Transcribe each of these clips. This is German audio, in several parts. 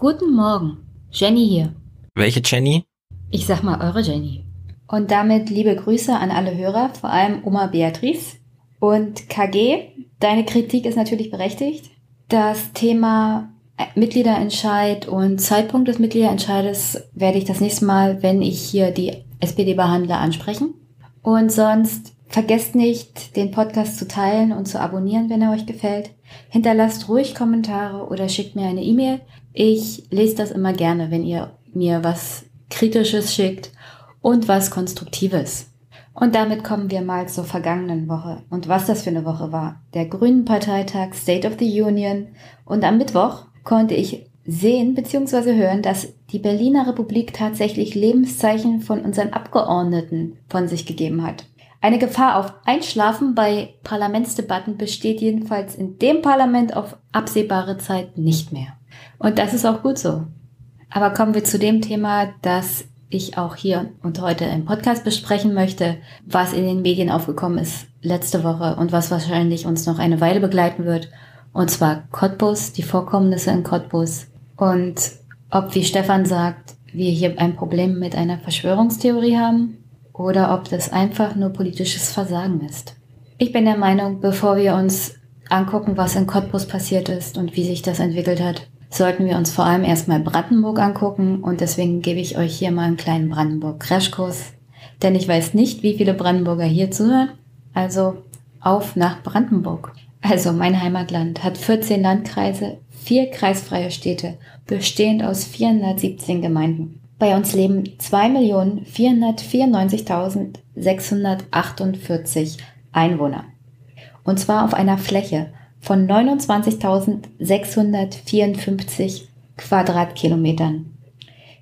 Guten Morgen, Jenny hier. Welche Jenny? Ich sag mal eure Jenny. Und damit liebe Grüße an alle Hörer, vor allem Oma Beatrice. Und KG, deine Kritik ist natürlich berechtigt. Das Thema Mitgliederentscheid und Zeitpunkt des Mitgliederentscheides werde ich das nächste Mal, wenn ich hier die SPD behandle, ansprechen. Und sonst vergesst nicht, den Podcast zu teilen und zu abonnieren, wenn er euch gefällt. Hinterlasst ruhig Kommentare oder schickt mir eine E-Mail. Ich lese das immer gerne, wenn ihr mir was Kritisches schickt und was Konstruktives. Und damit kommen wir mal zur vergangenen Woche und was das für eine Woche war. Der Grünen-Parteitag, State of the Union, und am Mittwoch konnte ich sehen bzw. hören, dass die Berliner Republik tatsächlich Lebenszeichen von unseren Abgeordneten von sich gegeben hat. Eine Gefahr auf Einschlafen bei Parlamentsdebatten besteht jedenfalls in dem Parlament auf absehbare Zeit nicht mehr. Und das ist auch gut so. Aber kommen wir zu dem Thema, das ich auch hier und heute im Podcast besprechen möchte, was in den Medien aufgekommen ist letzte Woche und was wahrscheinlich uns noch eine Weile begleiten wird, und zwar Cottbus, die Vorkommnisse in Cottbus und ob, wie Stefan sagt, wir hier ein Problem mit einer Verschwörungstheorie haben oder ob das einfach nur politisches Versagen ist. Ich bin der Meinung, bevor wir uns angucken, was in Cottbus passiert ist und wie sich das entwickelt hat, sollten wir uns vor allem erstmal Brandenburg angucken, und deswegen gebe ich euch hier mal einen kleinen Brandenburg-Crashkurs, denn ich weiß nicht, wie viele Brandenburger hier zuhören, also auf nach Brandenburg. Also mein Heimatland hat 14 Landkreise, 4 kreisfreie Städte, bestehend aus 417 Gemeinden. Bei uns leben 2.494.648 Einwohner, und zwar auf einer Fläche von 29.654 Quadratkilometern.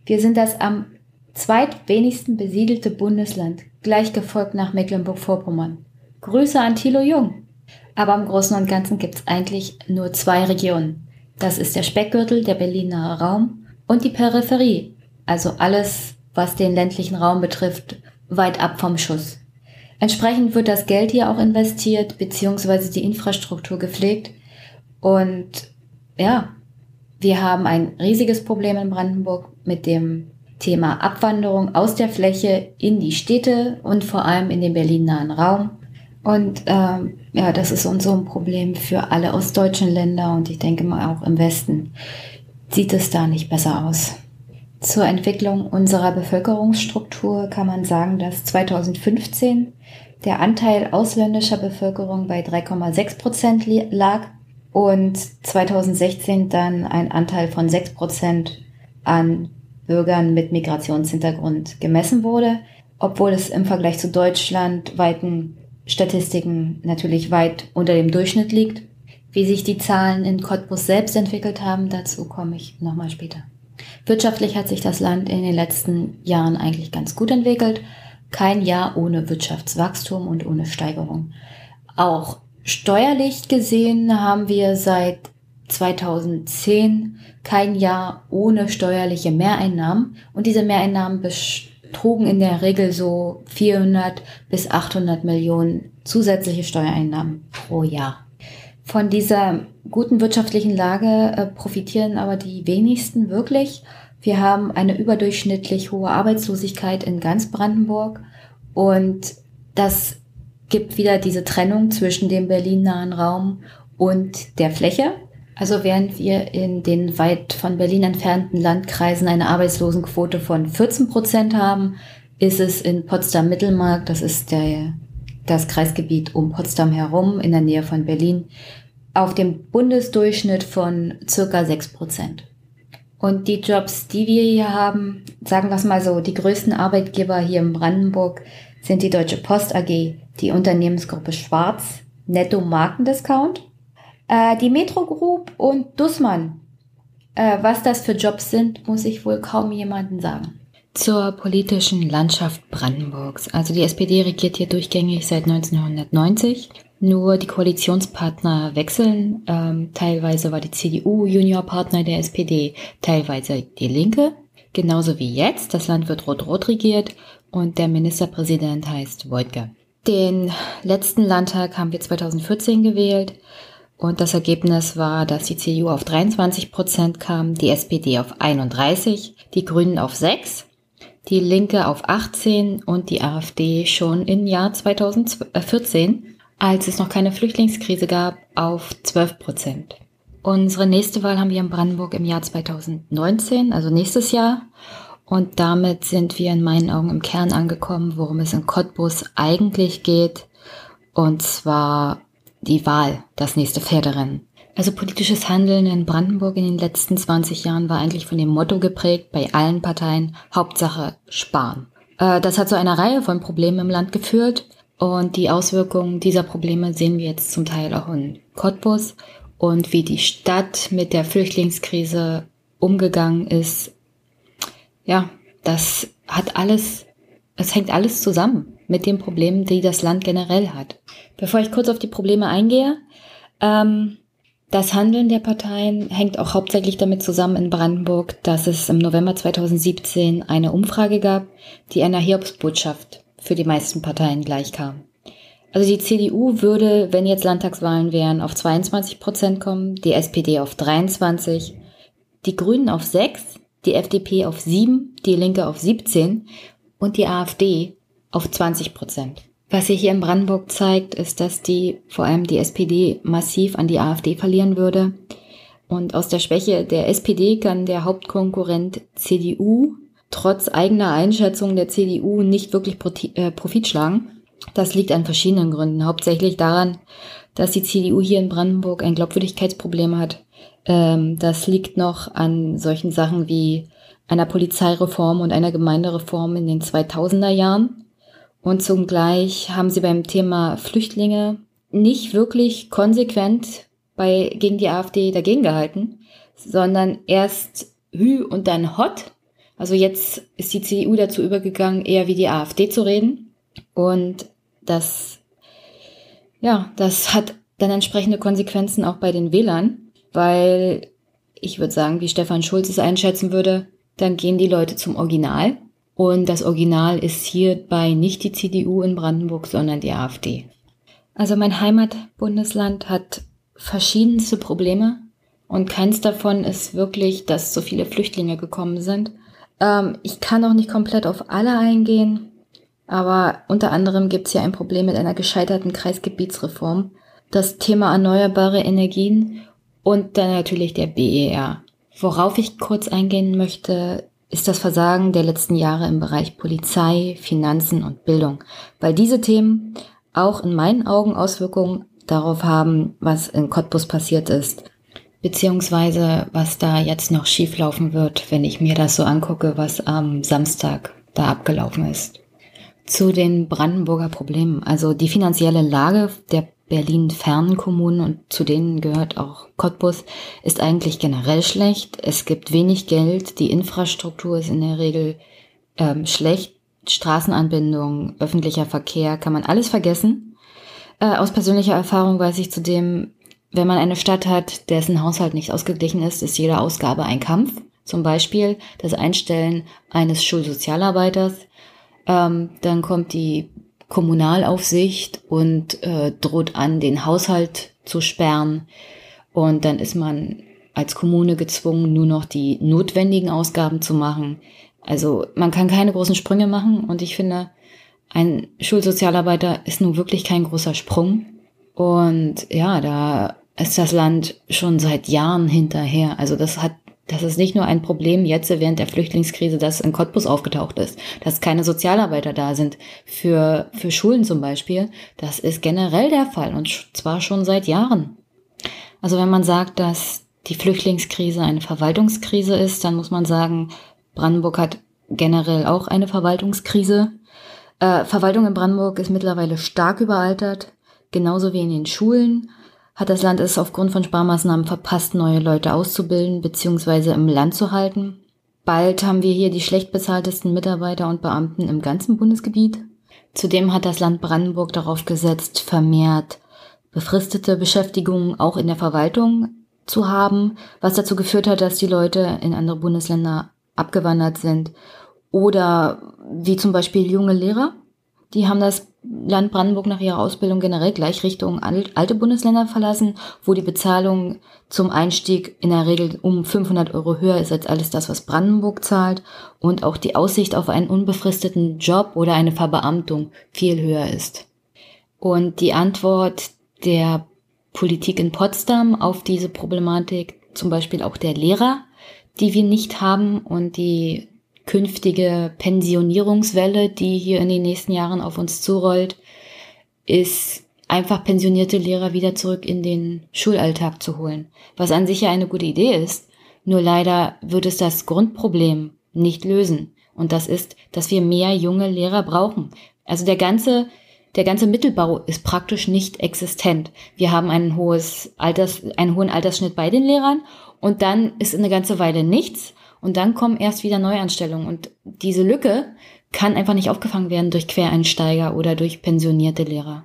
Wir sind das am zweitwenigsten besiedelte Bundesland, gleich gefolgt nach Mecklenburg-Vorpommern. Grüße an Thilo Jung! Aber im Großen und Ganzen gibt es eigentlich nur 2 Regionen. Das ist der Speckgürtel, der Berliner Raum, und die Peripherie, also alles, was den ländlichen Raum betrifft, weit ab vom Schuss. Entsprechend wird das Geld hier auch investiert, beziehungsweise die Infrastruktur gepflegt. Und ja, wir haben ein riesiges Problem in Brandenburg mit dem Thema Abwanderung aus der Fläche in die Städte und vor allem in den berlinnahen Raum. Und ja, das ist so ein Problem für alle ostdeutschen Länder, und ich denke mal auch im Westen sieht es da nicht besser aus. Zur Entwicklung unserer Bevölkerungsstruktur kann man sagen, dass 2015 der Anteil ausländischer Bevölkerung bei 3,6% lag und 2016 dann ein Anteil von 6% an Bürgern mit Migrationshintergrund gemessen wurde, obwohl es im Vergleich zu deutschlandweiten Statistiken natürlich weit unter dem Durchschnitt liegt. Wie sich die Zahlen in Cottbus selbst entwickelt haben, dazu komme ich nochmal später. Wirtschaftlich hat sich das Land in den letzten Jahren eigentlich ganz gut entwickelt. Kein Jahr ohne Wirtschaftswachstum und ohne Steigerung. Auch steuerlich gesehen haben wir seit 2010 kein Jahr ohne steuerliche Mehreinnahmen. Und diese Mehreinnahmen betrugen in der Regel so 400 bis 800 Millionen zusätzliche Steuereinnahmen pro Jahr. Von dieser guten wirtschaftlichen Lage profitieren aber die wenigsten wirklich. Wir haben eine überdurchschnittlich hohe Arbeitslosigkeit in ganz Brandenburg, und das gibt wieder diese Trennung zwischen dem berlinnahen Raum und der Fläche. Also während wir in den weit von Berlin entfernten Landkreisen eine Arbeitslosenquote von 14% haben, ist es in Potsdam-Mittelmark, das ist das Kreisgebiet um Potsdam herum, in der Nähe von Berlin, auf dem Bundesdurchschnitt von ca. 6%. Und die Jobs, die wir hier haben, sagen wir es mal so, die größten Arbeitgeber hier in Brandenburg sind die Deutsche Post AG, die Unternehmensgruppe Schwarz, Netto-Markendiscount, die Metro Group und Dussmann. Was das für Jobs sind, muss ich wohl kaum jemandem sagen. Zur politischen Landschaft Brandenburgs. Also die SPD regiert hier durchgängig seit 1990. Nur die Koalitionspartner wechseln. Teilweise war die CDU Juniorpartner der SPD, teilweise die Linke. Genauso wie jetzt. Das Land wird rot-rot regiert und der Ministerpräsident heißt Woidke. Den letzten Landtag haben wir 2014 gewählt. Und das Ergebnis war, dass die CDU auf 23% kam, die SPD auf 31%, die Grünen auf 6%, die Linke auf 18% und die AfD schon im Jahr 2014, als es noch keine Flüchtlingskrise gab, auf 12%. Unsere nächste Wahl haben wir in Brandenburg im Jahr 2019, also nächstes Jahr. Und damit sind wir in meinen Augen im Kern angekommen, worum es in Cottbus eigentlich geht. Und zwar die Wahl, das nächste Pferderennen. Also politisches Handeln in Brandenburg in den letzten 20 Jahren war eigentlich von dem Motto geprägt, bei allen Parteien, Hauptsache sparen. Das hat zu einer Reihe von Problemen im Land geführt und die Auswirkungen dieser Probleme sehen wir jetzt zum Teil auch in Cottbus und wie die Stadt mit der Flüchtlingskrise umgegangen ist. Ja, es hängt alles zusammen mit den Problemen, die das Land generell hat. Bevor ich kurz auf die Probleme eingehe, das Handeln der Parteien hängt auch hauptsächlich damit zusammen in Brandenburg, dass es im November 2017 eine Umfrage gab, die einer Hiobsbotschaft für die meisten Parteien gleichkam. Also die CDU würde, wenn jetzt Landtagswahlen wären, auf 22% kommen, die SPD auf 23%, die Grünen auf 6%, die FDP auf 7%, die Linke auf 17% und die AfD auf 20%. Was sich hier in Brandenburg zeigt, ist, dass vor allem die SPD massiv an die AfD verlieren würde. Und aus der Schwäche der SPD kann der Hauptkonkurrent CDU trotz eigener Einschätzung der CDU nicht wirklich Profit schlagen. Das liegt an verschiedenen Gründen. Hauptsächlich daran, dass die CDU hier in Brandenburg ein Glaubwürdigkeitsproblem hat. Das liegt noch an solchen Sachen wie einer Polizeireform und einer Gemeindereform in den 2000er Jahren. Und zugleich haben sie beim Thema Flüchtlinge nicht wirklich konsequent gegen die AfD dagegen gehalten, sondern erst Hü und dann Hot. Also jetzt ist die CDU dazu übergegangen, eher wie die AfD zu reden. Und das hat dann entsprechende Konsequenzen auch bei den Wählern, weil ich würde sagen, wie Stefan Schulz es einschätzen würde, dann gehen die Leute zum Original. Und das Original ist hierbei nicht die CDU in Brandenburg, sondern die AfD. Also mein Heimatbundesland hat verschiedenste Probleme und keins davon ist wirklich, dass so viele Flüchtlinge gekommen sind. Ich kann auch nicht komplett auf alle eingehen, aber unter anderem gibt es hier ein Problem mit einer gescheiterten Kreisgebietsreform, das Thema erneuerbare Energien und dann natürlich der BER. Worauf ich kurz eingehen möchte, ist das Versagen der letzten Jahre im Bereich Polizei, Finanzen und Bildung, weil diese Themen auch in meinen Augen Auswirkungen darauf haben, was in Cottbus passiert ist, beziehungsweise was da jetzt noch schieflaufen wird, wenn ich mir das so angucke, was am Samstag da abgelaufen ist. Zu den Brandenburger Problemen, also die finanzielle Lage der Berlin-fernen Kommunen, und zu denen gehört auch Cottbus, ist eigentlich generell schlecht. Es gibt wenig Geld, die Infrastruktur ist in der Regel schlecht, Straßenanbindung, öffentlicher Verkehr, kann man alles vergessen. Aus persönlicher Erfahrung weiß ich zudem, wenn man eine Stadt hat, dessen Haushalt nicht ausgeglichen ist, ist jede Ausgabe ein Kampf. Zum Beispiel das Einstellen eines Schulsozialarbeiters, dann kommt die Kommunalaufsicht und droht an, den Haushalt zu sperren. Und dann ist man als Kommune gezwungen, nur noch die notwendigen Ausgaben zu machen. Also man kann keine großen Sprünge machen. Und ich finde, ein Schulsozialarbeiter ist nun wirklich kein großer Sprung. Und ja, da ist das Land schon seit Jahren hinterher. Also das ist nicht nur ein Problem jetzt während der Flüchtlingskrise, das in Cottbus aufgetaucht ist, dass keine Sozialarbeiter da sind für Schulen zum Beispiel. Das ist generell der Fall und zwar schon seit Jahren. Also wenn man sagt, dass die Flüchtlingskrise eine Verwaltungskrise ist, dann muss man sagen, Brandenburg hat generell auch eine Verwaltungskrise. Verwaltung in Brandenburg ist mittlerweile stark überaltert, genauso wie in den Schulen. Hat das Land es aufgrund von Sparmaßnahmen verpasst, neue Leute auszubilden bzw. im Land zu halten. Bald haben wir hier die schlecht bezahltesten Mitarbeiter und Beamten im ganzen Bundesgebiet. Zudem hat das Land Brandenburg darauf gesetzt, vermehrt befristete Beschäftigungen auch in der Verwaltung zu haben, was dazu geführt hat, dass die Leute in andere Bundesländer abgewandert sind. Oder wie zum Beispiel junge Lehrer, Die haben das Land Brandenburg nach ihrer Ausbildung generell gleich Richtung alte Bundesländer verlassen, wo die Bezahlung zum Einstieg in der Regel um 500 Euro höher ist als alles das, was Brandenburg zahlt, und auch die Aussicht auf einen unbefristeten Job oder eine Verbeamtung viel höher ist. Und die Antwort der Politik in Potsdam auf diese Problematik, zum Beispiel auch der Lehrer, die wir nicht haben, und die künftige Pensionierungswelle, die hier in den nächsten Jahren auf uns zurollt, ist einfach pensionierte Lehrer wieder zurück in den Schulalltag zu holen. Was an sich ja eine gute Idee ist, nur leider wird es das Grundproblem nicht lösen. Und das ist, dass wir mehr junge Lehrer brauchen. Also der ganze Mittelbau ist praktisch nicht existent. Wir haben einen hohen Altersschnitt bei den Lehrern, und dann ist eine ganze Weile nichts. Und dann kommen erst wieder Neuanstellungen. Und diese Lücke kann einfach nicht aufgefangen werden durch Quereinsteiger oder durch pensionierte Lehrer.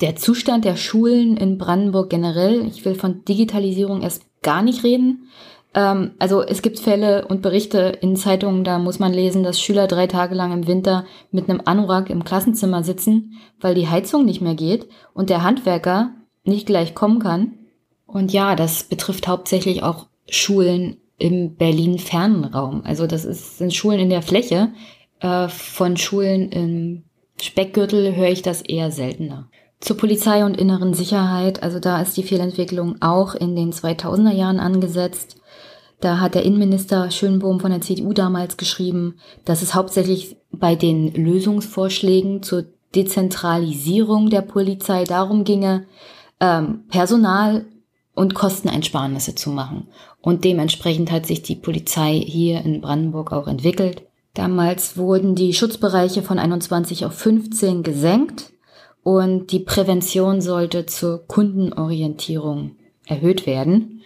Der Zustand der Schulen in Brandenburg generell, ich will von Digitalisierung erst gar nicht reden. Also es gibt Fälle und Berichte in Zeitungen, da muss man lesen, dass Schüler 3 Tage lang im Winter mit einem Anorak im Klassenzimmer sitzen, weil die Heizung nicht mehr geht und der Handwerker nicht gleich kommen kann. Und ja, das betrifft hauptsächlich auch Schulen im Berlin-Fernraum. Also das sind Schulen in der Fläche. Von Schulen im Speckgürtel höre ich das eher seltener. Zur Polizei und inneren Sicherheit. Also da ist die Fehlentwicklung auch in den 2000er Jahren angesetzt. Da hat der Innenminister Schönbohm von der CDU damals geschrieben, dass es hauptsächlich bei den Lösungsvorschlägen zur Dezentralisierung der Polizei darum ginge, Personal und Kosteneinsparnisse zu machen. Und dementsprechend hat sich die Polizei hier in Brandenburg auch entwickelt. Damals wurden die Schutzbereiche von 21 auf 15 gesenkt und die Prävention sollte zur Kundenorientierung erhöht werden.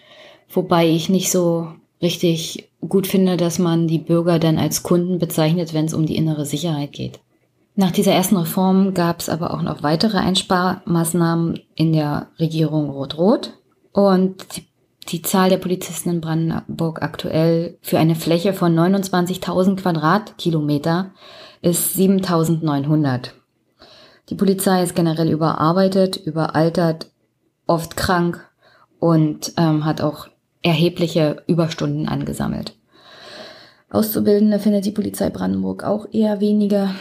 Wobei ich nicht so richtig gut finde, dass man die Bürger dann als Kunden bezeichnet, wenn es um die innere Sicherheit geht. Nach dieser ersten Reform gab es aber auch noch weitere Einsparmaßnahmen in der Regierung Rot-Rot. Und die Zahl der Polizisten in Brandenburg aktuell für eine Fläche von 29.000 Quadratkilometer ist 7.900. Die Polizei ist generell überarbeitet, überaltert, oft krank und hat auch erhebliche Überstunden angesammelt. Auszubildende findet die Polizei Brandenburg auch eher weniger.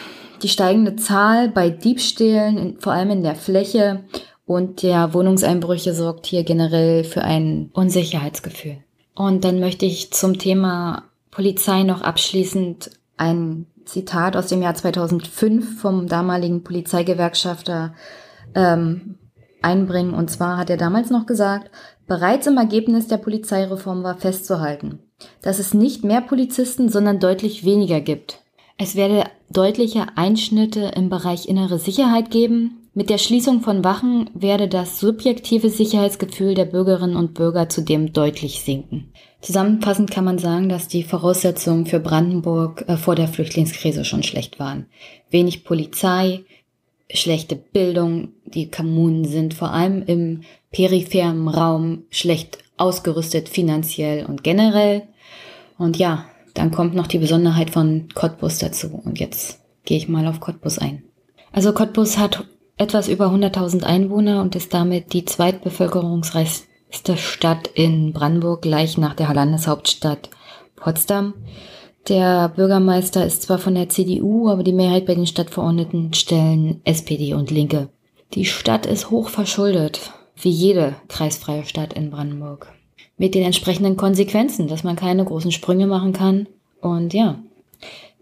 Die steigende Zahl bei Diebstählen, vor allem in der Fläche, und der Wohnungseinbrüche sorgt hier generell für ein Unsicherheitsgefühl. Und dann möchte ich zum Thema Polizei noch abschließend ein Zitat aus dem Jahr 2005 vom damaligen Polizeigewerkschafter einbringen. Und zwar hat er damals noch gesagt, bereits im Ergebnis der Polizeireform war festzuhalten, dass es nicht mehr Polizisten, sondern deutlich weniger gibt. Es werde deutliche Einschnitte im Bereich innere Sicherheit geben. Mit der Schließung von Wachen werde das subjektive Sicherheitsgefühl der Bürgerinnen und Bürger zudem deutlich sinken. Zusammenfassend kann man sagen, dass die Voraussetzungen für Brandenburg vor der Flüchtlingskrise schon schlecht waren. Wenig Polizei, schlechte Bildung, die Kommunen sind vor allem im peripheren Raum schlecht ausgerüstet, finanziell und generell. Und ja, dann kommt noch die Besonderheit von Cottbus dazu. Und jetzt gehe ich mal auf Cottbus ein. Also Cottbus hat etwas über 100.000 Einwohner und ist damit die zweitbevölkerungsreichste Stadt in Brandenburg, gleich nach der Landeshauptstadt Potsdam. Der Bürgermeister ist zwar von der CDU, aber die Mehrheit bei den Stadtverordneten stellen SPD und Linke. Die Stadt ist hoch verschuldet, wie jede kreisfreie Stadt in Brandenburg. Mit den entsprechenden Konsequenzen, dass man keine großen Sprünge machen kann. Und ja,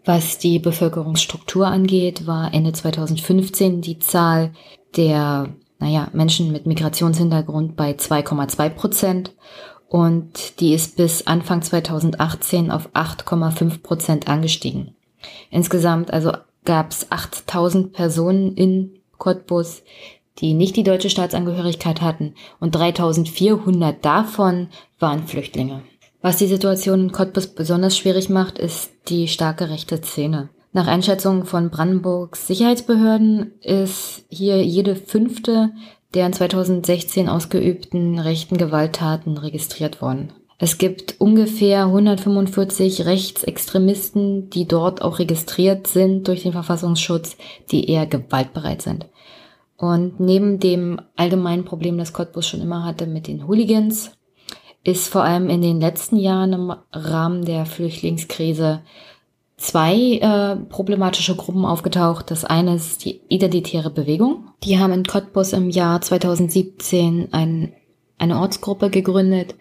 was die Bevölkerungsstruktur angeht, war Ende 2015 die Zahl der Menschen mit Migrationshintergrund bei 2,2% und die ist bis Anfang 2018 auf 8,5% angestiegen. Insgesamt also gab es 8.000 Personen in Cottbus, die nicht die deutsche Staatsangehörigkeit hatten, und 3.400 davon waren Flüchtlinge. Was die Situation in Cottbus besonders schwierig macht, ist die starke rechte Szene. Nach Einschätzung von Brandenburgs Sicherheitsbehörden ist hier jede 5. der in 2016 ausgeübten rechten Gewalttaten registriert worden. Es gibt ungefähr 145 Rechtsextremisten, die dort auch registriert sind durch den Verfassungsschutz, die eher gewaltbereit sind. Und neben dem allgemeinen Problem, das Cottbus schon immer hatte mit den Hooligans, ist vor allem in den letzten Jahren im Rahmen der Flüchtlingskrise zwei problematische Gruppen aufgetaucht. Das eine ist die Identitäre Bewegung. Die haben in Cottbus im Jahr 2017 eine Ortsgruppe gegründet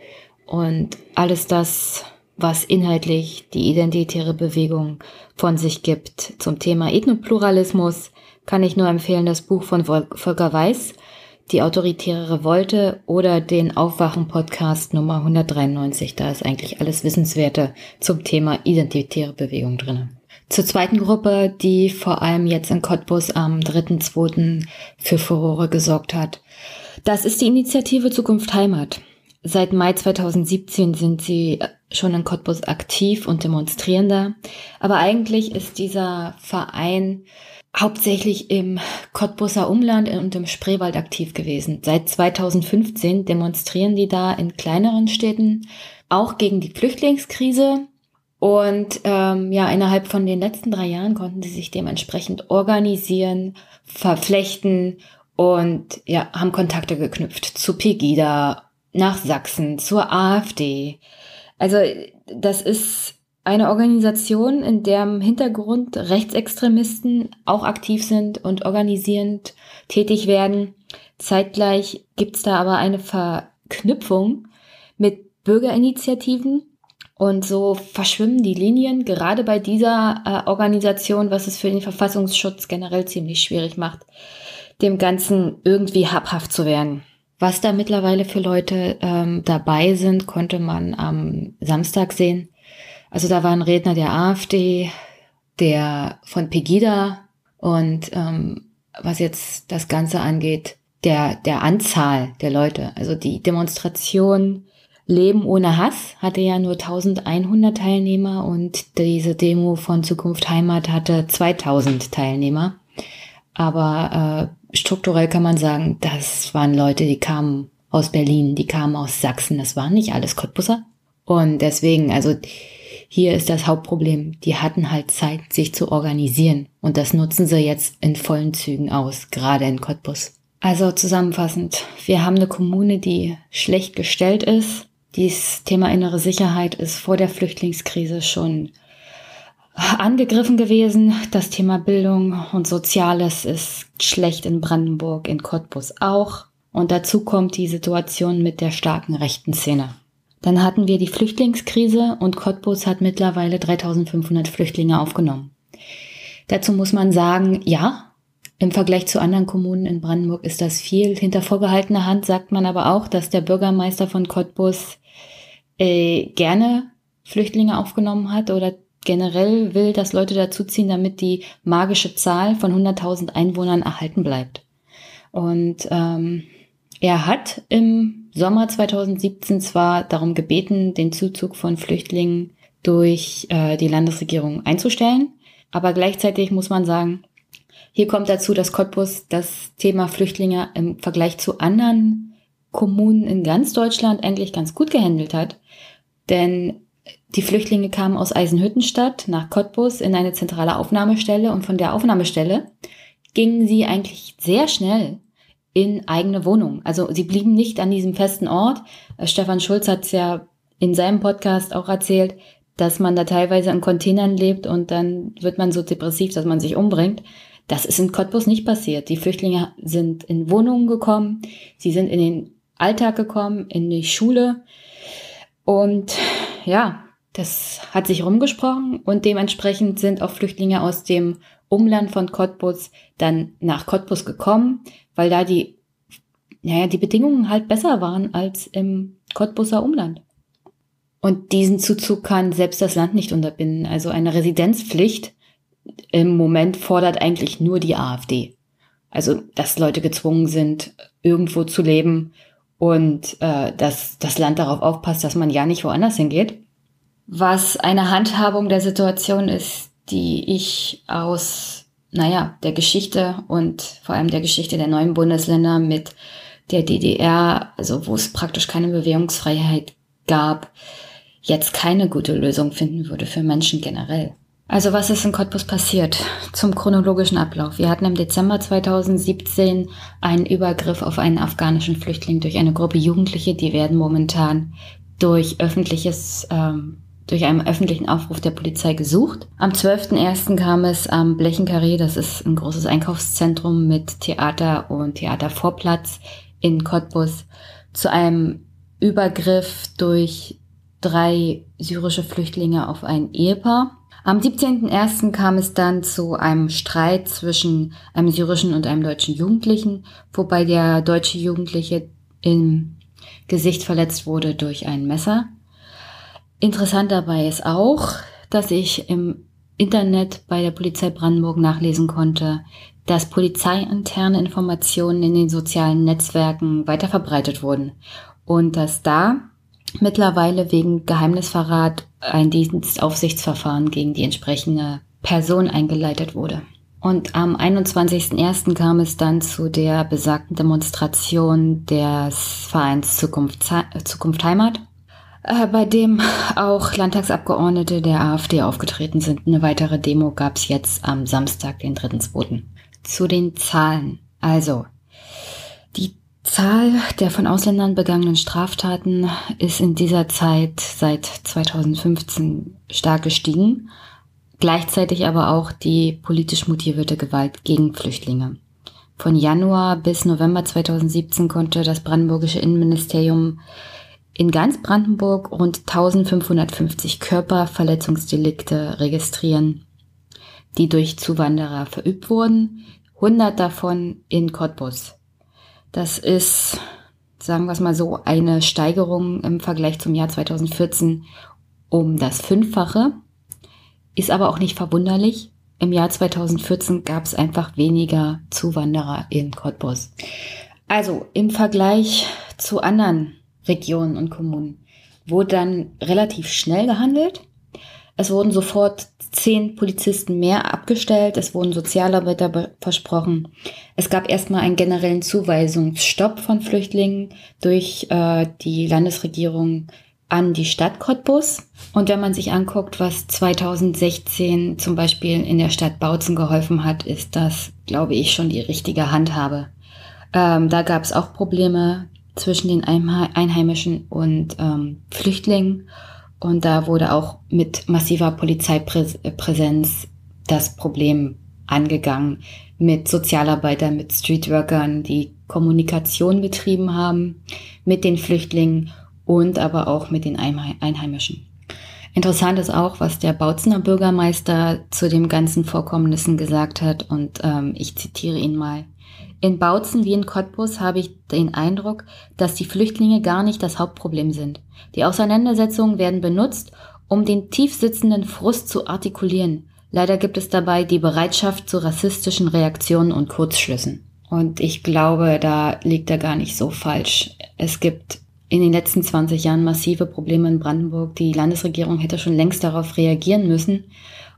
und alles das, was inhaltlich die Identitäre Bewegung von sich gibt zum Thema Ethnopluralismus, kann ich nur empfehlen, das Buch von Volker Weiß, Die autoritäre Revolte, oder den Aufwachen-Podcast Nummer 193. Da ist eigentlich alles Wissenswerte zum Thema Identitäre Bewegung drin. Zur zweiten Gruppe, die vor allem jetzt in Cottbus am 3.2. für Furore gesorgt hat. Das ist die Initiative Zukunft Heimat. Seit Mai 2017 sind sie schon in Cottbus aktiv und demonstrieren da. Aber eigentlich ist dieser Verein hauptsächlich im Cottbuser Umland und im Spreewald aktiv gewesen. Seit 2015 demonstrieren die da in kleineren Städten, auch gegen die Flüchtlingskrise. Und innerhalb von den letzten 3 Jahren konnten sie sich dementsprechend organisieren, verflechten und haben Kontakte geknüpft zu Pegida, nach Sachsen, zur AfD. Also das ist eine Organisation, in deren Hintergrund Rechtsextremisten auch aktiv sind und organisierend tätig werden. Zeitgleich gibt es da aber eine Verknüpfung mit Bürgerinitiativen und so verschwimmen die Linien, gerade bei dieser Organisation, was es für den Verfassungsschutz generell ziemlich schwierig macht, dem Ganzen irgendwie habhaft zu werden. Was da mittlerweile für Leute dabei sind, konnte man am Samstag sehen. Also da waren Redner der AfD, der von Pegida und was jetzt das Ganze angeht, der Anzahl der Leute. Also die Demonstration Leben ohne Hass hatte ja nur 1100 Teilnehmer und diese Demo von Zukunft Heimat hatte 2000 Teilnehmer. Aber strukturell kann man sagen, das waren Leute, die kamen aus Berlin, die kamen aus Sachsen. Das waren nicht alles Cottbuser. Und deswegen, also hier ist das Hauptproblem, die hatten halt Zeit, sich zu organisieren. Und das nutzen sie jetzt in vollen Zügen aus, gerade in Cottbus. Also zusammenfassend, wir haben eine Kommune, die schlecht gestellt ist. Dieses Thema innere Sicherheit ist vor der Flüchtlingskrise schon angegriffen gewesen. Das Thema Bildung und Soziales ist schlecht in Brandenburg, in Cottbus auch. Und dazu kommt die Situation mit der starken rechten Szene. Dann hatten wir die Flüchtlingskrise und Cottbus hat mittlerweile 3500 Flüchtlinge aufgenommen. Dazu muss man sagen, ja, im Vergleich zu anderen Kommunen in Brandenburg ist das viel. Hinter vorgehaltener Hand sagt man aber auch, dass der Bürgermeister von Cottbus gerne Flüchtlinge aufgenommen hat oder generell will, dass Leute dazuziehen, damit die magische Zahl von 100.000 Einwohnern erhalten bleibt. Und er hat im Sommer 2017 zwar darum gebeten, den Zuzug von Flüchtlingen durch die Landesregierung einzustellen, aber gleichzeitig muss man sagen, hier kommt dazu, dass Cottbus das Thema Flüchtlinge im Vergleich zu anderen Kommunen in ganz Deutschland eigentlich ganz gut gehandelt hat, denn die Flüchtlinge kamen aus Eisenhüttenstadt nach Cottbus in eine zentrale Aufnahmestelle und von der Aufnahmestelle gingen sie eigentlich sehr schnell in eigene Wohnung. Also sie blieben nicht an diesem festen Ort. Stefan Schulz hat es ja in seinem Podcast auch erzählt, dass man da teilweise in Containern lebt und dann wird man so depressiv, dass man sich umbringt. Das ist in Cottbus nicht passiert. Die Flüchtlinge sind in Wohnungen gekommen, sie sind in den Alltag gekommen, in die Schule und das hat sich rumgesprochen und dementsprechend sind auch Flüchtlinge aus dem Umland von Cottbus dann nach Cottbus gekommen, weil da die Bedingungen halt besser waren als im Cottbuser Umland. Und diesen Zuzug kann selbst das Land nicht unterbinden. Also eine Residenzpflicht im Moment fordert eigentlich nur die AfD. Also, dass Leute gezwungen sind, irgendwo zu leben und dass das Land darauf aufpasst, dass man ja nicht woanders hingeht. Was eine Handhabung der Situation ist, die ich aus der Geschichte und vor allem der Geschichte der neuen Bundesländer mit der DDR, also wo es praktisch keine Bewegungsfreiheit gab, jetzt keine gute Lösung finden würde für Menschen generell. Also was ist in Cottbus passiert? Zum chronologischen Ablauf. Wir hatten im Dezember 2017 einen Übergriff auf einen afghanischen Flüchtling durch eine Gruppe Jugendliche. Die werden momentan durch einen öffentlichen Aufruf der Polizei gesucht. Am 12.01. kam es am Blechenkarree, das ist ein großes Einkaufszentrum mit Theater und Theatervorplatz in Cottbus, zu einem Übergriff durch 3 syrische Flüchtlinge auf ein Ehepaar. Am 17.01. kam es dann zu einem Streit zwischen einem syrischen und einem deutschen Jugendlichen, wobei der deutsche Jugendliche im Gesicht verletzt wurde durch ein Messer. Interessant dabei ist auch, dass ich im Internet bei der Polizei Brandenburg nachlesen konnte, dass polizeiinterne Informationen in den sozialen Netzwerken weiter verbreitet wurden und dass da mittlerweile wegen Geheimnisverrat ein Dienstaufsichtsverfahren gegen die entsprechende Person eingeleitet wurde. Und am 21.01. kam es dann zu der besagten Demonstration des Vereins Zukunft Heimat, bei dem auch Landtagsabgeordnete der AfD aufgetreten sind. Eine weitere Demo gab es jetzt am Samstag, den 3.02. Zu den Zahlen. Also, die Zahl der von Ausländern begangenen Straftaten ist in dieser Zeit seit 2015 stark gestiegen, gleichzeitig aber auch die politisch motivierte Gewalt gegen Flüchtlinge. Von Januar bis November 2017 konnte das brandenburgische Innenministerium in ganz Brandenburg rund 1550 Körperverletzungsdelikte registrieren, die durch Zuwanderer verübt wurden, 100 davon in Cottbus. Das ist, sagen wir es mal so, eine Steigerung im Vergleich zum Jahr 2014 um das 5-fache. Ist aber auch nicht verwunderlich. Im Jahr 2014 gab es einfach weniger Zuwanderer in Cottbus. Also im Vergleich zu anderen Regionen und Kommunen wurde dann relativ schnell gehandelt. Es wurden sofort 10 Polizisten mehr abgestellt, es wurden Sozialarbeiter versprochen. Es gab erstmal einen generellen Zuweisungsstopp von Flüchtlingen durch die Landesregierung an die Stadt Cottbus. Und wenn man sich anguckt, was 2016 zum Beispiel in der Stadt Bautzen geholfen hat, ist das, glaube ich, schon die richtige Handhabe. Da gab es auch Probleme zwischen den Einheimischen und Flüchtlingen. Und da wurde auch mit massiver Polizeipräsenz das Problem angegangen, mit Sozialarbeitern, mit Streetworkern, die Kommunikation betrieben haben, mit den Flüchtlingen und aber auch mit den Einheimischen. Interessant ist auch, was der Bautzener Bürgermeister zu den ganzen Vorkommnissen gesagt hat, und ich zitiere ihn mal. In Bautzen wie in Cottbus habe ich den Eindruck, dass die Flüchtlinge gar nicht das Hauptproblem sind. Die Auseinandersetzungen werden benutzt, um den tiefsitzenden Frust zu artikulieren. Leider gibt es dabei die Bereitschaft zu rassistischen Reaktionen und Kurzschlüssen. Und ich glaube, da liegt er gar nicht so falsch. Es gibt in den letzten 20 Jahren massive Probleme in Brandenburg. Die Landesregierung hätte schon längst darauf reagieren müssen.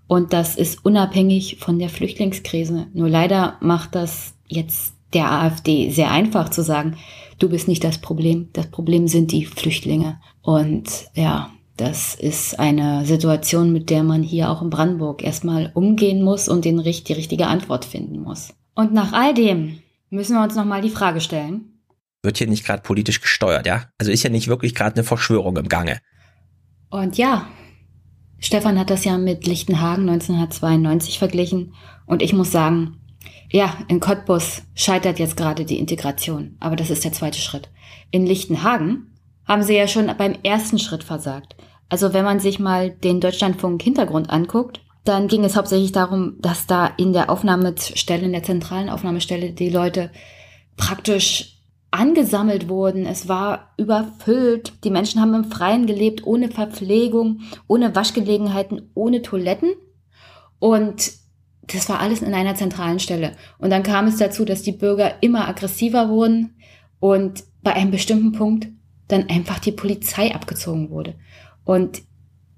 Und das ist unabhängig von der Flüchtlingskrise. Nur leider macht das jetzt der AfD sehr einfach zu sagen, du bist nicht das Problem, das Problem sind die Flüchtlinge. Und ja, das ist eine Situation, mit der man hier auch in Brandenburg erstmal umgehen muss und die richtige Antwort finden muss. Und nach all dem müssen wir uns nochmal die Frage stellen. Wird hier nicht gerade politisch gesteuert, ja? Also ist ja nicht wirklich gerade eine Verschwörung im Gange. Und ja, Stefan hat das ja mit Lichtenhagen 1992 verglichen. Und ich muss sagen, ja, in Cottbus scheitert jetzt gerade die Integration, aber das ist der zweite Schritt. In Lichtenhagen haben sie ja schon beim ersten Schritt versagt. Also wenn man sich mal den Deutschlandfunk-Hintergrund anguckt, dann ging es hauptsächlich darum, dass da in der Aufnahmestelle, in der zentralen Aufnahmestelle, die Leute praktisch angesammelt wurden. Es war überfüllt. Die Menschen haben im Freien gelebt, ohne Verpflegung, ohne Waschgelegenheiten, ohne Toiletten. Und das war alles in einer zentralen Stelle. Und dann kam es dazu, dass die Bürger immer aggressiver wurden und bei einem bestimmten Punkt dann einfach die Polizei abgezogen wurde. Und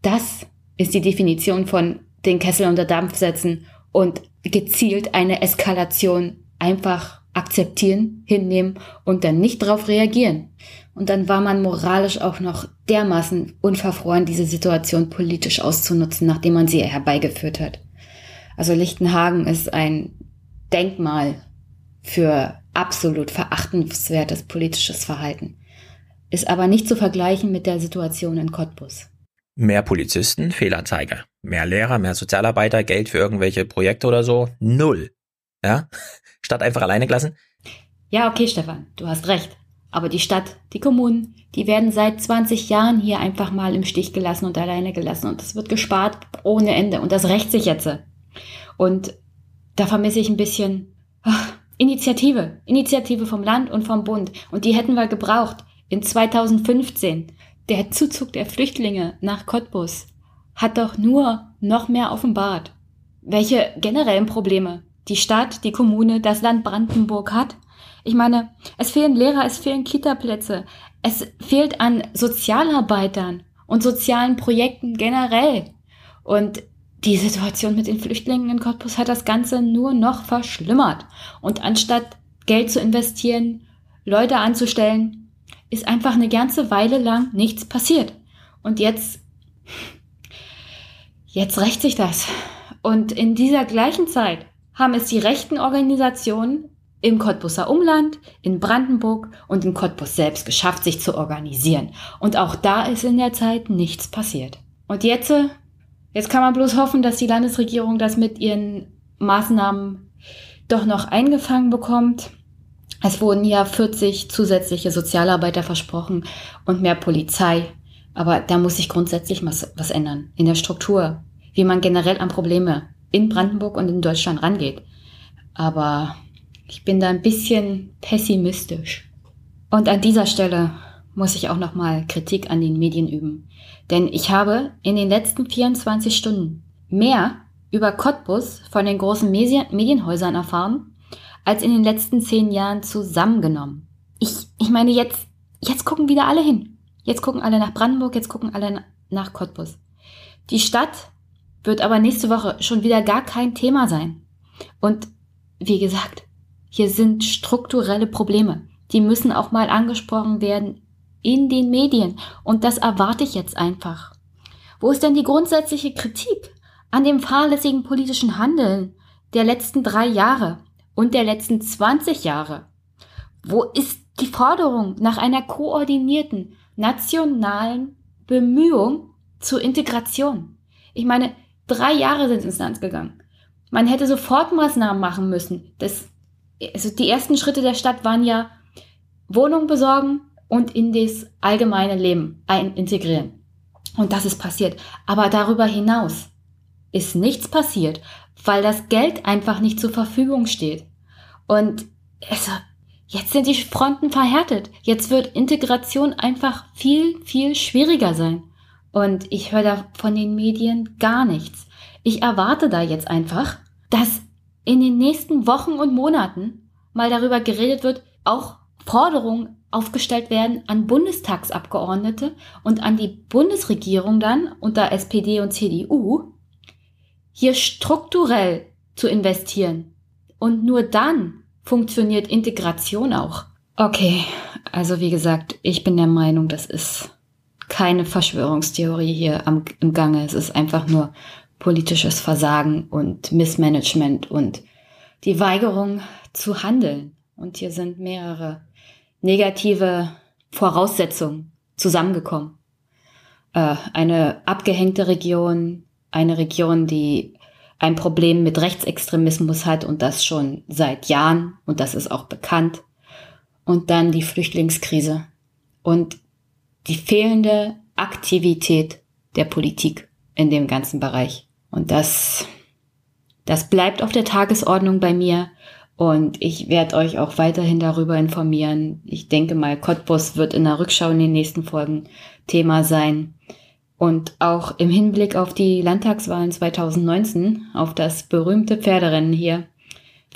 das ist die Definition von den Kessel unter Dampf setzen und gezielt eine Eskalation einfach akzeptieren, hinnehmen und dann nicht darauf reagieren. Und dann war man moralisch auch noch dermaßen unverfroren, diese Situation politisch auszunutzen, nachdem man sie herbeigeführt hat. Also Lichtenhagen ist ein Denkmal für absolut verachtenswertes politisches Verhalten. Ist aber nicht zu vergleichen mit der Situation in Cottbus. Mehr Polizisten, Fehlanzeige. Mehr Lehrer, mehr Sozialarbeiter, Geld für irgendwelche Projekte oder so. Null. Ja? Stadt einfach alleine gelassen? Ja, okay, Stefan, du hast recht. Aber die Stadt, die Kommunen, die werden seit 20 Jahren hier einfach mal im Stich gelassen und alleine gelassen. Und es wird gespart ohne Ende. Und das rächt sich jetzt. Und da vermisse ich ein bisschen Initiative. Initiative vom Land und vom Bund. Und die hätten wir gebraucht. In 2015, der Zuzug der Flüchtlinge nach Cottbus hat doch nur noch mehr offenbart, welche generellen Probleme die Stadt, die Kommune, das Land Brandenburg hat. Ich meine, es fehlen Lehrer, es fehlen Kita-Plätze, es fehlt an Sozialarbeitern und sozialen Projekten generell. Und die Situation mit den Flüchtlingen in Cottbus hat das Ganze nur noch verschlimmert. Und anstatt Geld zu investieren, Leute anzustellen, ist einfach eine ganze Weile lang nichts passiert. Und jetzt rächt sich das. Und in dieser gleichen Zeit haben es die rechten Organisationen im Cottbuser Umland, in Brandenburg und in Cottbus selbst geschafft, sich zu organisieren. Und auch da ist in der Zeit nichts passiert. Und jetzt kann man bloß hoffen, dass die Landesregierung das mit ihren Maßnahmen doch noch eingefangen bekommt. Es wurden ja 40 zusätzliche Sozialarbeiter versprochen und mehr Polizei. Aber da muss sich grundsätzlich was ändern in der Struktur, wie man generell an Probleme in Brandenburg und in Deutschland rangeht. Aber ich bin da ein bisschen pessimistisch. Und an dieser Stelle muss ich auch nochmal Kritik an den Medien üben. Denn ich habe in den letzten 24 Stunden mehr über Cottbus von den großen Medienhäusern erfahren, als in den letzten 10 Jahren zusammengenommen. Ich meine, jetzt gucken wieder alle hin. Jetzt gucken alle nach Brandenburg, jetzt gucken alle nach Cottbus. Die Stadt wird aber nächste Woche schon wieder gar kein Thema sein. Und wie gesagt, hier sind strukturelle Probleme. Die müssen auch mal angesprochen werden in den Medien. Und das erwarte ich jetzt einfach. Wo ist denn die grundsätzliche Kritik an dem fahrlässigen politischen Handeln der letzten 3 Jahre? Und der letzten 20 Jahre. Wo ist die Forderung nach einer koordinierten nationalen Bemühung zur Integration? Ich meine, 3 Jahre sind ins Land gegangen. Man hätte sofort Maßnahmen machen müssen. Die ersten Schritte der Stadt waren ja Wohnungen besorgen und in das allgemeine Leben integrieren. Und das ist passiert. Aber darüber hinaus ist nichts passiert, weil das Geld einfach nicht zur Verfügung steht. Und jetzt sind die Fronten verhärtet. Jetzt wird Integration einfach viel, viel schwieriger sein. Und ich höre da von den Medien gar nichts. Ich erwarte da jetzt einfach, dass in den nächsten Wochen und Monaten mal darüber geredet wird, auch Forderungen aufgestellt werden an Bundestagsabgeordnete und an die Bundesregierung dann unter SPD und CDU, hier strukturell zu investieren. Und nur dann funktioniert Integration auch. Okay, also wie gesagt, ich bin der Meinung, das ist keine Verschwörungstheorie hier im Gange. Es ist einfach nur politisches Versagen und Missmanagement und die Weigerung zu handeln. Und hier sind mehrere negative Voraussetzungen zusammengekommen. Eine abgehängte Region, eine Region, die ein Problem mit Rechtsextremismus hat und das schon seit Jahren und das ist auch bekannt. Und dann die Flüchtlingskrise und die fehlende Aktivität der Politik in dem ganzen Bereich. Und das bleibt auf der Tagesordnung bei mir und ich werde euch auch weiterhin darüber informieren. Ich denke mal, Cottbus wird in der Rückschau in den nächsten Folgen Thema sein. Und auch im Hinblick auf die Landtagswahlen 2019, auf das berühmte Pferderennen hier,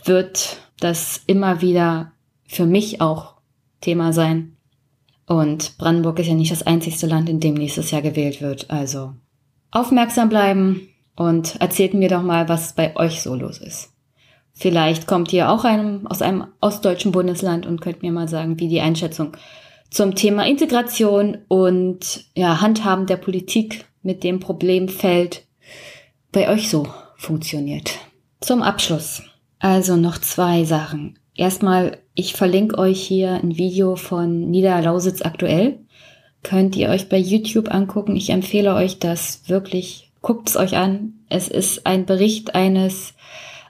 wird das immer wieder für mich auch Thema sein. Und Brandenburg ist ja nicht das einzigste Land, in dem nächstes Jahr gewählt wird. Also aufmerksam bleiben und erzählt mir doch mal, was bei euch so los ist. Vielleicht kommt ihr auch aus einem ostdeutschen Bundesland und könnt mir mal sagen, wie die Einschätzung zum Thema Integration und ja, Handhaben der Politik mit dem Problemfeld bei euch so funktioniert. Zum Abschluss also noch zwei Sachen. Erstmal, ich verlinke euch hier ein Video von Niederlausitz aktuell. Könnt ihr euch bei YouTube angucken. Ich empfehle euch das wirklich. Guckt es euch an. Es ist ein Bericht eines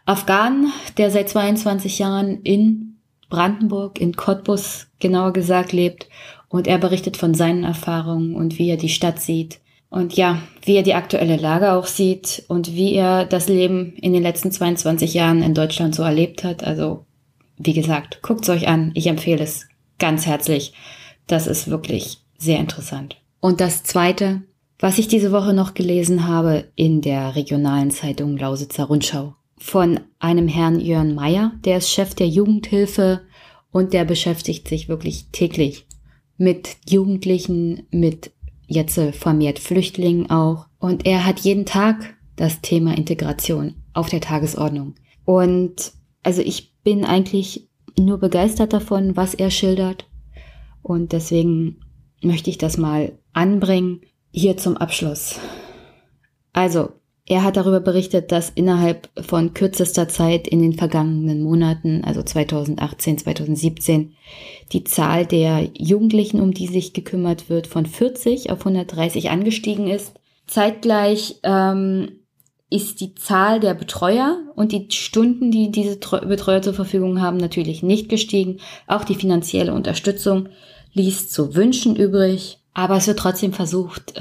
Afghanen, der seit 22 Jahren in Brandenburg, in Cottbus genauer gesagt, lebt. Und er berichtet von seinen Erfahrungen und wie er die Stadt sieht. Und ja, wie er die aktuelle Lage auch sieht und wie er das Leben in den letzten 22 Jahren in Deutschland so erlebt hat. Also, wie gesagt, guckt es euch an. Ich empfehle es ganz herzlich. Das ist wirklich sehr interessant. Und das Zweite, was ich diese Woche noch gelesen habe in der regionalen Zeitung Lausitzer Rundschau von einem Herrn Jörn Meyer, der ist Chef der Jugendhilfe und der beschäftigt sich wirklich täglich mit Jugendlichen, mit jetzt vermehrt Flüchtlingen auch. Und er hat jeden Tag das Thema Integration auf der Tagesordnung. Und also ich bin eigentlich nur begeistert davon, was er schildert. Und deswegen möchte ich das mal anbringen, hier zum Abschluss. Also, er hat darüber berichtet, dass innerhalb von kürzester Zeit in den vergangenen Monaten, also 2018, 2017, die Zahl der Jugendlichen, um die sich gekümmert wird, von 40 auf 130 angestiegen ist. Zeitgleich ist die Zahl der Betreuer und die Stunden, die diese Betreuer zur Verfügung haben, natürlich nicht gestiegen. Auch die finanzielle Unterstützung ließ zu wünschen übrig, aber es wird trotzdem versucht,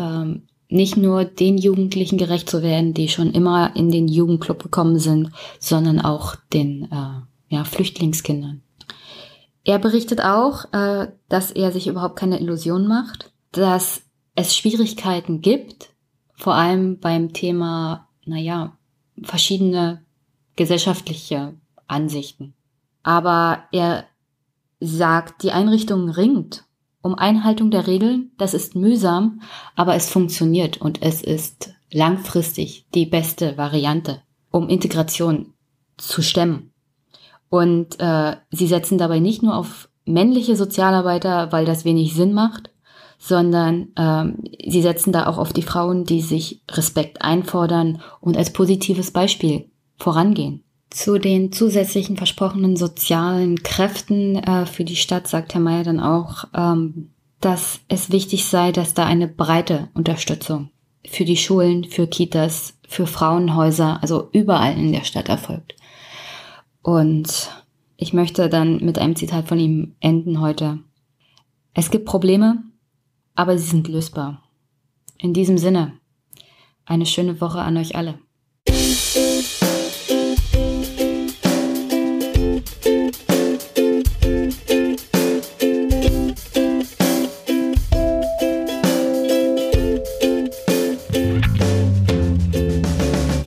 nicht nur den Jugendlichen gerecht zu werden, die schon immer in den Jugendclub gekommen sind, sondern auch den Flüchtlingskindern. Er berichtet auch, dass er sich überhaupt keine Illusion macht, dass es Schwierigkeiten gibt, vor allem beim Thema, verschiedene gesellschaftliche Ansichten. Aber er sagt, die Einrichtung ringt um Einhaltung der Regeln, das ist mühsam, aber es funktioniert und es ist langfristig die beste Variante, um Integration zu stemmen. Und sie setzen dabei nicht nur auf männliche Sozialarbeiter, weil das wenig Sinn macht, sondern sie setzen da auch auf die Frauen, die sich Respekt einfordern und als positives Beispiel vorangehen. Zu den zusätzlichen versprochenen sozialen Kräften für die Stadt sagt Herr Meyer dann auch, dass es wichtig sei, dass da eine breite Unterstützung für die Schulen, für Kitas, für Frauenhäuser, also überall in der Stadt erfolgt. Und ich möchte dann mit einem Zitat von ihm enden heute. Es gibt Probleme, aber sie sind lösbar. In diesem Sinne, eine schöne Woche an euch alle.